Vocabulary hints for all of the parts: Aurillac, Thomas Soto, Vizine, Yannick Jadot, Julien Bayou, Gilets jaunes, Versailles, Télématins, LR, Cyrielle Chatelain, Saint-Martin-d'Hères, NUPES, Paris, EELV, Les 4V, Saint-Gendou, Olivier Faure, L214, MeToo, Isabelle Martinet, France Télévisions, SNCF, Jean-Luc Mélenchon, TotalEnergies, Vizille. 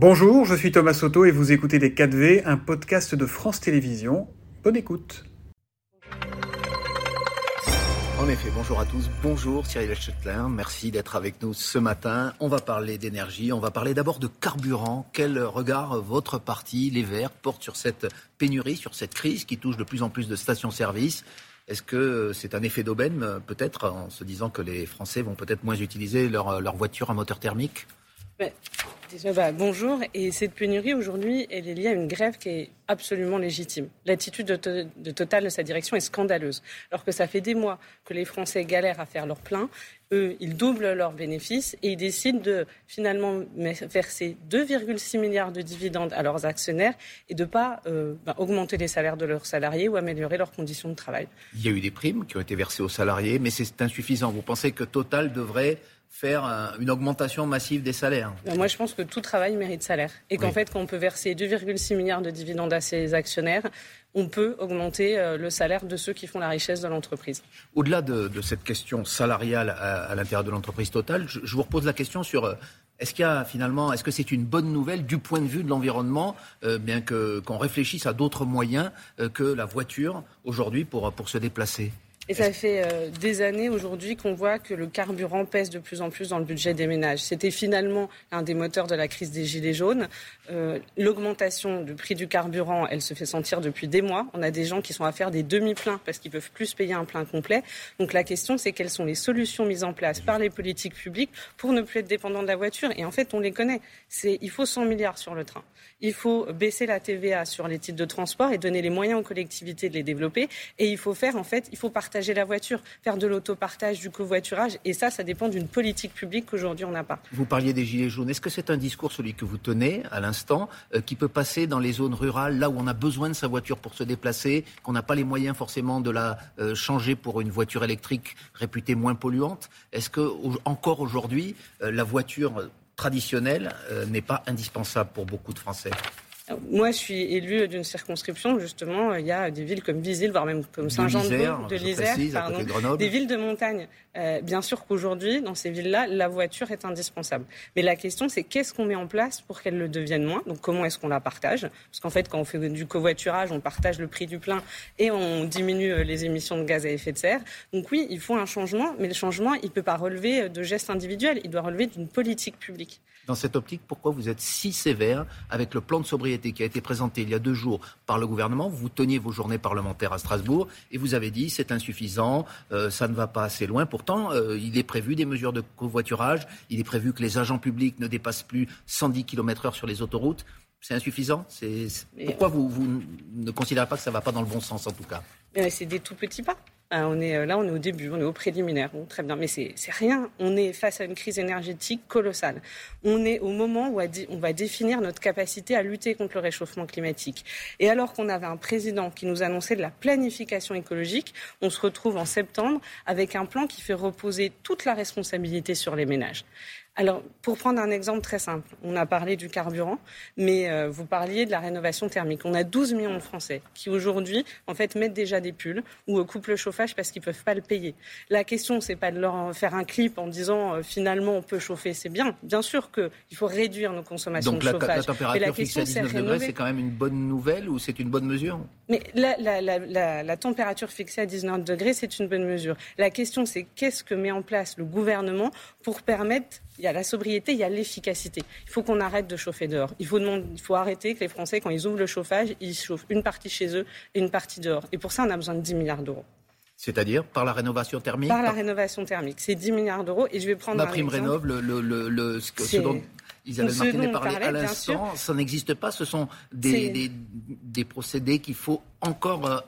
Bonjour, je suis Thomas Soto et vous écoutez Les 4V, un podcast de France Télévisions. Bonne écoute. En effet, bonjour à tous, bonjour Cyrielle Chatelain, merci d'être avec nous ce matin. On va parler d'énergie, on va parler d'abord de carburant. Quel regard votre parti, les Verts, porte sur cette pénurie, sur cette crise qui touche de plus en plus de stations-service ? Est-ce que c'est un effet d'aubaine, peut-être, en se disant que les Français vont peut-être moins utiliser leur voiture à moteur thermique ? Bonjour. Et cette pénurie, aujourd'hui, elle est liée à une grève qui est absolument légitime. L'attitude de Total, de sa direction, est scandaleuse. Alors que ça fait des mois que les Français galèrent à faire leur plein, eux, ils doublent leurs bénéfices et ils décident de, finalement, verser 2,6 milliards de dividendes à leurs actionnaires et de ne pas augmenter les salaires de leurs salariés ou améliorer leurs conditions de travail. Il y a eu des primes qui ont été versées aux salariés, mais c'est insuffisant. Vous pensez que Total devrait faire une augmentation massive des salaires? Moi, je pense que tout travail mérite salaire. Et qu'en fait, quand on peut verser 2,6 milliards de dividendes à ses actionnaires, on peut augmenter le salaire de ceux qui font la richesse de l'entreprise. Au-delà de cette question salariale à l'intérieur de l'entreprise Total, je vous repose la question sur est-ce que c'est une bonne nouvelle du point de vue de l'environnement, bien qu'on réfléchisse à d'autres moyens que la voiture aujourd'hui pour se déplacer? Et ça fait des années aujourd'hui qu'on voit que le carburant pèse de plus en plus dans le budget des ménages. C'était finalement l'un des moteurs de la crise des Gilets jaunes. L'augmentation du prix du carburant, elle se fait sentir depuis des mois. On a des gens qui sont à faire des demi-pleins parce qu'ils ne peuvent plus payer un plein complet. Donc la question, c'est quelles sont les solutions mises en place par les politiques publiques pour ne plus être dépendants de la voiture. Et en fait, on les connaît. Il faut 100 milliards sur le train. Il faut baisser la TVA sur les titres de transport et donner les moyens aux collectivités de les développer. Et il faut partager la voiture, faire de l'autopartage, du covoiturage, et ça dépend d'une politique publique qu'aujourd'hui on n'a pas. Vous parliez des Gilets jaunes. Est-ce que c'est un discours, celui que vous tenez à l'instant, qui peut passer dans les zones rurales, là où on a besoin de sa voiture pour se déplacer, qu'on n'a pas les moyens forcément de la changer pour une voiture électrique réputée moins polluante? Est-ce que encore aujourd'hui, la voiture traditionnelle n'est pas indispensable pour beaucoup de Français? Moi, je suis élue d'une circonscription, justement, il y a des villes comme Vizille, voire même comme Saint-Gendou, de l'Isère, des villes de montagne. Bien sûr qu'aujourd'hui, dans ces villes-là, la voiture est indispensable. Mais la question, c'est qu'est-ce qu'on met en place pour qu'elle le devienne moins ? Donc comment est-ce qu'on la partage ? Parce qu'en fait, quand on fait du covoiturage, on partage le prix du plein et on diminue les émissions de gaz à effet de serre. Donc oui, il faut un changement, mais le changement, il ne peut pas relever de gestes individuels, il doit relever d'une politique publique. Dans cette optique, pourquoi vous êtes si sévère avec le plan de sobriété qui a été présenté il y a 2 jours par le gouvernement? Vous teniez vos journées parlementaires à Strasbourg et vous avez dit c'est insuffisant, ça ne va pas assez loin. Pourtant, il est prévu des mesures de covoiturage, il est prévu que les agents publics ne dépassent plus 110 km/h sur les autoroutes. C'est insuffisant. Pourquoi vous ne considérez pas que ça ne va pas dans le bon sens, en tout cas? C'est des tout petits pas. On est au début, on est au préliminaire, très bien, mais c'est rien. On est face à une crise énergétique colossale. On est au moment où on va définir notre capacité à lutter contre le réchauffement climatique. Et alors qu'on avait un président qui nous annonçait de la planification écologique, on se retrouve en septembre avec un plan qui fait reposer toute la responsabilité sur les ménages. Alors, pour prendre un exemple très simple, on a parlé du carburant, mais vous parliez de la rénovation thermique. On a 12 millions de Français qui, aujourd'hui, en fait, mettent déjà des pulls ou coupent le chauffage parce qu'ils ne peuvent pas le payer. La question, ce n'est pas de leur faire un clip en disant finalement, on peut chauffer, c'est bien. Bien sûr qu'il faut réduire nos consommations de chauffage. Donc, la température fixée à 19 degrés, c'est quand même une bonne nouvelle ou c'est une bonne mesure ? Mais la température fixée à 19 degrés, c'est une bonne mesure. La question, c'est qu'est-ce que met en place le gouvernement pour permettre... Il y a la sobriété, il y a l'efficacité. Il faut qu'on arrête de chauffer dehors. Il faut arrêter que les Français, quand ils ouvrent le chauffage, ils chauffent une partie chez eux et une partie dehors. Et pour ça, on a besoin de 10 milliards d'euros. C'est-à-dire par la rénovation thermique ? Par la rénovation thermique. C'est 10 milliards d'euros. Et je vais prendre un exemple. La prime rénov', Isabelle Martinet parlait à l'instant, ça n'existe pas. Ce sont des procédés qu'il faut encore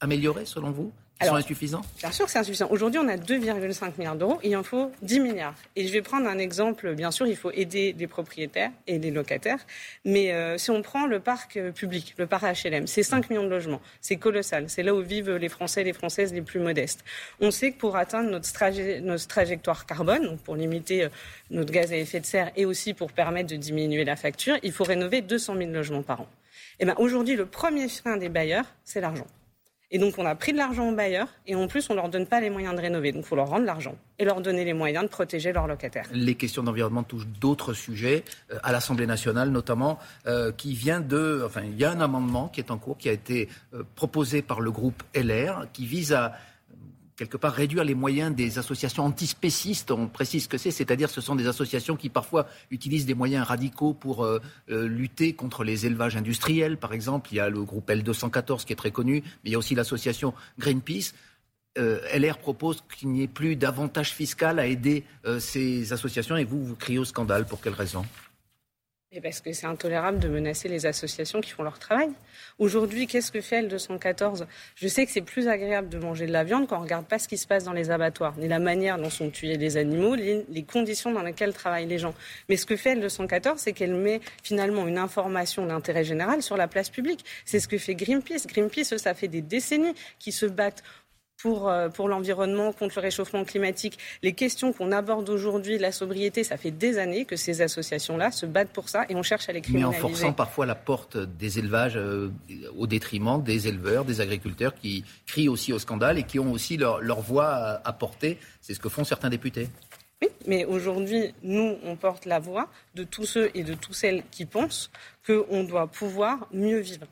améliorer, selon vous ? Ils sont insuffisants ? Bien sûr que c'est insuffisant. Aujourd'hui, on a 2,5 milliards d'euros, il en faut 10 milliards. Et je vais prendre un exemple, bien sûr, il faut aider les propriétaires et les locataires. Mais si on prend le parc public, le parc HLM, c'est 5 millions de logements. C'est colossal, c'est là où vivent les Français et les Françaises les plus modestes. On sait que pour atteindre notre trajectoire carbone, donc pour limiter notre gaz à effet de serre et aussi pour permettre de diminuer la facture, il faut rénover 200 000 logements par an. Et bien aujourd'hui, le premier frein des bailleurs, c'est l'argent. Et donc, on a pris de l'argent aux bailleurs et en plus, on ne leur donne pas les moyens de rénover. Donc, il faut leur rendre l'argent et leur donner les moyens de protéger leurs locataires. Les questions d'environnement touchent d'autres sujets, à l'Assemblée nationale notamment, qui vient de... Enfin, il y a un amendement qui est en cours, qui a été proposé par le groupe LR, qui vise à, quelque part, réduire les moyens des associations antispécistes. On précise ce que c'est, c'est-à-dire ce sont des associations qui parfois utilisent des moyens radicaux pour lutter contre les élevages industriels. Par exemple, il y a le groupe L214 qui est très connu, mais il y a aussi l'association Greenpeace. LR propose qu'il n'y ait plus d'avantage fiscal à aider ces associations et vous, vous criez au scandale. Pour quelle raison ? Et parce que c'est intolérable de menacer les associations qui font leur travail. Aujourd'hui, qu'est-ce que fait L214 ? Je sais que c'est plus agréable de manger de la viande quand on ne regarde pas ce qui se passe dans les abattoirs, ni la manière dont sont tués les animaux, les conditions dans lesquelles travaillent les gens. Mais ce que fait L214, c'est qu'elle met finalement une information d'intérêt général sur la place publique. C'est ce que fait Greenpeace. Greenpeace, ça fait des décennies qu'ils se battent pour l'environnement, contre le réchauffement climatique. Les questions qu'on aborde aujourd'hui, la sobriété, ça fait des années que ces associations-là se battent pour ça et on cherche à les criminaliser. Mais en forçant parfois la porte des élevages au détriment des éleveurs, des agriculteurs qui crient aussi au scandale et qui ont aussi leur voix à porter. C'est ce que font certains députés. Oui, mais aujourd'hui, nous, on porte la voix de tous ceux et de toutes celles qui pensent qu'on doit pouvoir mieux vivre.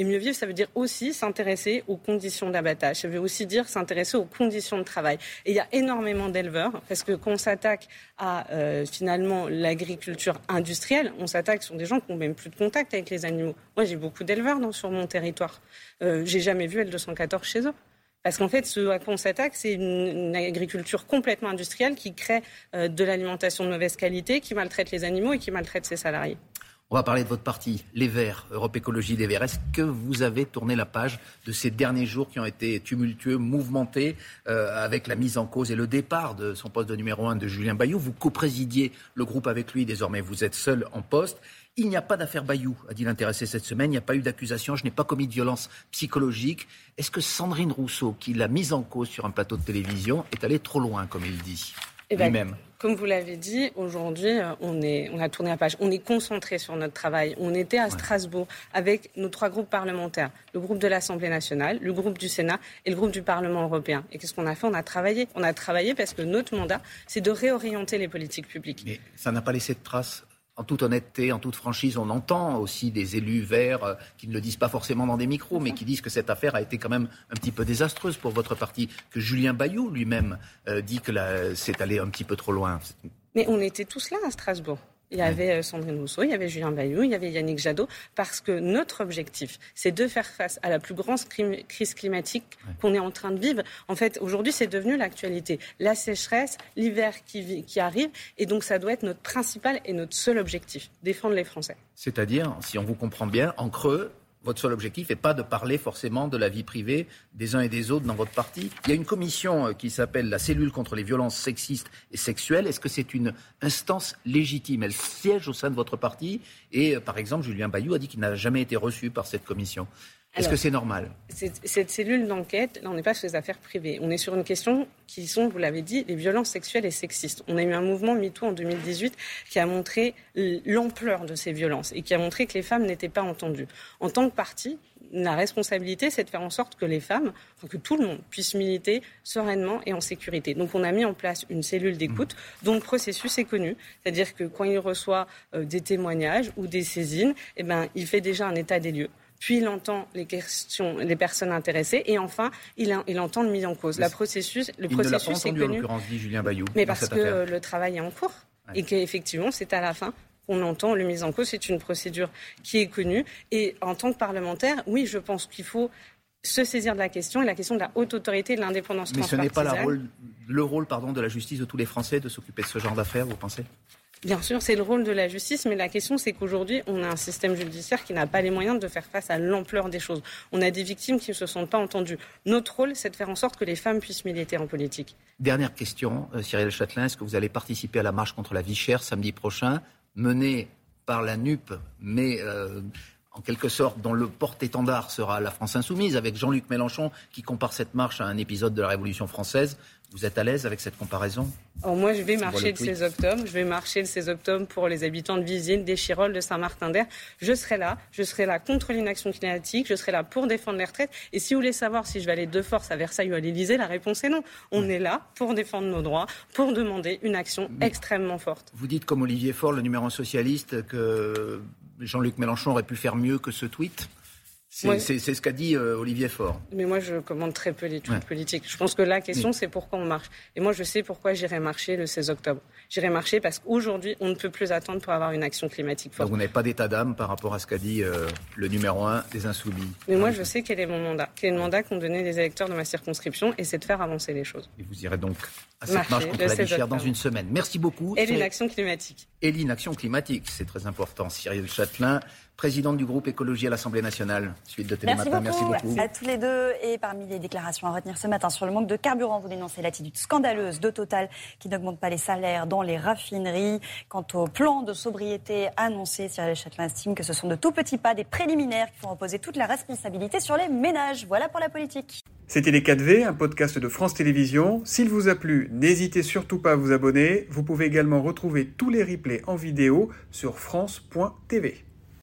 Et mieux vivre, ça veut dire aussi s'intéresser aux conditions d'abattage. Ça veut aussi dire s'intéresser aux conditions de travail. Et il y a énormément d'éleveurs, parce que quand on s'attaque à finalement l'agriculture industrielle, on s'attaque sur des gens qui n'ont même plus de contact avec les animaux. Moi, j'ai beaucoup d'éleveurs sur mon territoire. J'ai jamais vu L214 chez eux. Parce qu'en fait, ce à quoi on s'attaque, c'est une agriculture complètement industrielle qui crée de l'alimentation de mauvaise qualité, qui maltraite les animaux et qui maltraite ses salariés. On va parler de votre parti, les Verts, Europe Écologie des Verts. Est-ce que vous avez tourné la page de ces derniers jours qui ont été tumultueux, mouvementés, avec la mise en cause et le départ de son poste de numéro 1 de Julien Bayou ? Vous coprésidiez le groupe avec lui, désormais vous êtes seul en poste. Il n'y a pas d'affaire Bayou, a dit l'intéressé cette semaine. Il n'y a pas eu d'accusation, je n'ai pas commis de violence psychologique. Est-ce que Sandrine Rousseau, qui l'a mise en cause sur un plateau de télévision, est allée trop loin, comme il dit ? Lui-même. Comme vous l'avez dit, aujourd'hui, on a tourné la page. On est concentré sur notre travail. On était à Strasbourg avec nos 3 groupes parlementaires. Le groupe de l'Assemblée nationale, le groupe du Sénat et le groupe du Parlement européen. Et qu'est-ce qu'on a fait ? On a travaillé. On a travaillé parce que notre mandat, c'est de réorienter les politiques publiques. Mais ça n'a pas laissé de traces. En toute honnêteté, en toute franchise, on entend aussi des élus verts qui ne le disent pas forcément dans des micros, mais qui disent que cette affaire a été quand même un petit peu désastreuse pour votre parti, que Julien Bayou lui-même dit que c'est allé un petit peu trop loin. Mais on était tous là à Strasbourg. Il y avait Sandrine Rousseau, il y avait Julien Bayou, il y avait Yannick Jadot, parce que notre objectif, c'est de faire face à la plus grande crise climatique qu'on est en train de vivre. En fait, aujourd'hui, c'est devenu l'actualité. La sécheresse, l'hiver qui arrive, et donc ça doit être notre principal et notre seul objectif, défendre les Français. C'est-à-dire, si on vous comprend bien, en creux, votre seul objectif n'est pas de parler forcément de la vie privée des uns et des autres dans votre parti. Il y a une commission qui s'appelle la cellule contre les violences sexistes et sexuelles. Est-ce que c'est une instance légitime ? Elle siège au sein de votre parti et, par exemple, Julien Bayou a dit qu'il n'a jamais été reçu par cette commission. Est-ce que c'est normal ? Cette cellule d'enquête, là, on n'est pas sur les affaires privées. On est sur une question qui sont, vous l'avez dit, les violences sexuelles et sexistes. On a eu un mouvement MeToo en 2018 qui a montré l'ampleur de ces violences et qui a montré que les femmes n'étaient pas entendues. En tant que parti, la responsabilité, c'est de faire en sorte que les femmes, que tout le monde puisse militer sereinement et en sécurité. Donc on a mis en place une cellule d'écoute dont le processus est connu. C'est-à-dire que quand il reçoit des témoignages ou des saisines, eh ben, il fait déjà un état des lieux. Puis il entend les questions, les personnes intéressées, et enfin il entend le mis en cause. Le processus est connu. Il ne l'a pas entendu en l'occurrence, dit Julien Bayou. Mais parce que le travail est en cours et qu'effectivement c'est à la fin. On entend le mise en cause, c'est une procédure qui est connue. Et en tant que parlementaire, oui, je pense qu'il faut se saisir de la question, et la question de la haute autorité et de l'indépendance transpartisane. Mais ce n'est pas le rôle de la justice de tous les Français de s'occuper de ce genre d'affaires, vous pensez ? Bien sûr, c'est le rôle de la justice, mais la question, c'est qu'aujourd'hui, on a un système judiciaire qui n'a pas les moyens de faire face à l'ampleur des choses. On a des victimes qui ne se sentent pas entendues. Notre rôle, c'est de faire en sorte que les femmes puissent militer en politique. Dernière question, Cyrielle Chatelain, est-ce que vous allez participer à la marche contre la vie chère samedi prochain, menée par la NUPES, mais en quelque sorte, dont le porte-étendard sera la France insoumise, avec Jean-Luc Mélenchon qui compare cette marche à un épisode de la Révolution française. Vous êtes à l'aise avec cette comparaison ? Alors moi, je vais marcher le 16 octobre. Je vais marcher le 16 octobre pour les habitants de Vizine, d'Échirolles, de Saint-Martin-d'Hères. Je serai là contre l'inaction climatique. Je serai là pour défendre les retraites. Et si vous voulez savoir si je vais aller de force à Versailles ou à l'Élysée, la réponse est non. On est là pour défendre nos droits, pour demander une action extrêmement forte. Vous dites, comme Olivier Faure, le numéro 1 socialiste, que Jean-Luc Mélenchon aurait pu faire mieux que ce tweet ? C'est ce qu'a dit Olivier Faure. Mais moi, je commande très peu les trucs politiques. Je pense que la question, c'est pourquoi on marche. Et moi, je sais pourquoi j'irai marcher le 16 octobre. J'irai marcher parce qu'aujourd'hui, on ne peut plus attendre pour avoir une action climatique forte. Donc, vous n'avez pas d'état d'âme par rapport à ce qu'a dit le numéro 1 des Insoumis. Mais moi, je sais quel est mon mandat. Quel est le mandat qu'ont donné les électeurs de ma circonscription, et c'est de faire avancer les choses. Et vous irez donc à cette marche contre la vie chère dans une semaine. Merci beaucoup. Et l'inaction climatique. Et l'inaction climatique, c'est très important. Cyrielle Chatelain, présidente du groupe Écologie à l'Assemblée nationale, suite de Télématins. Merci beaucoup. Merci beaucoup à tous les deux. Et parmi les déclarations à retenir ce matin sur le manque de carburant, vous dénoncez l'attitude scandaleuse de Total qui n'augmente pas les salaires dans les raffineries. Quant au plan de sobriété annoncé, Cyrielle Chatelain estime que ce sont de tout petits pas, des préliminaires qui font reposer toute la responsabilité sur les ménages. Voilà pour la politique. C'était Les 4V, un podcast de France Télévisions. S'il vous a plu, n'hésitez surtout pas à vous abonner. Vous pouvez également retrouver tous les replays en vidéo sur france.tv.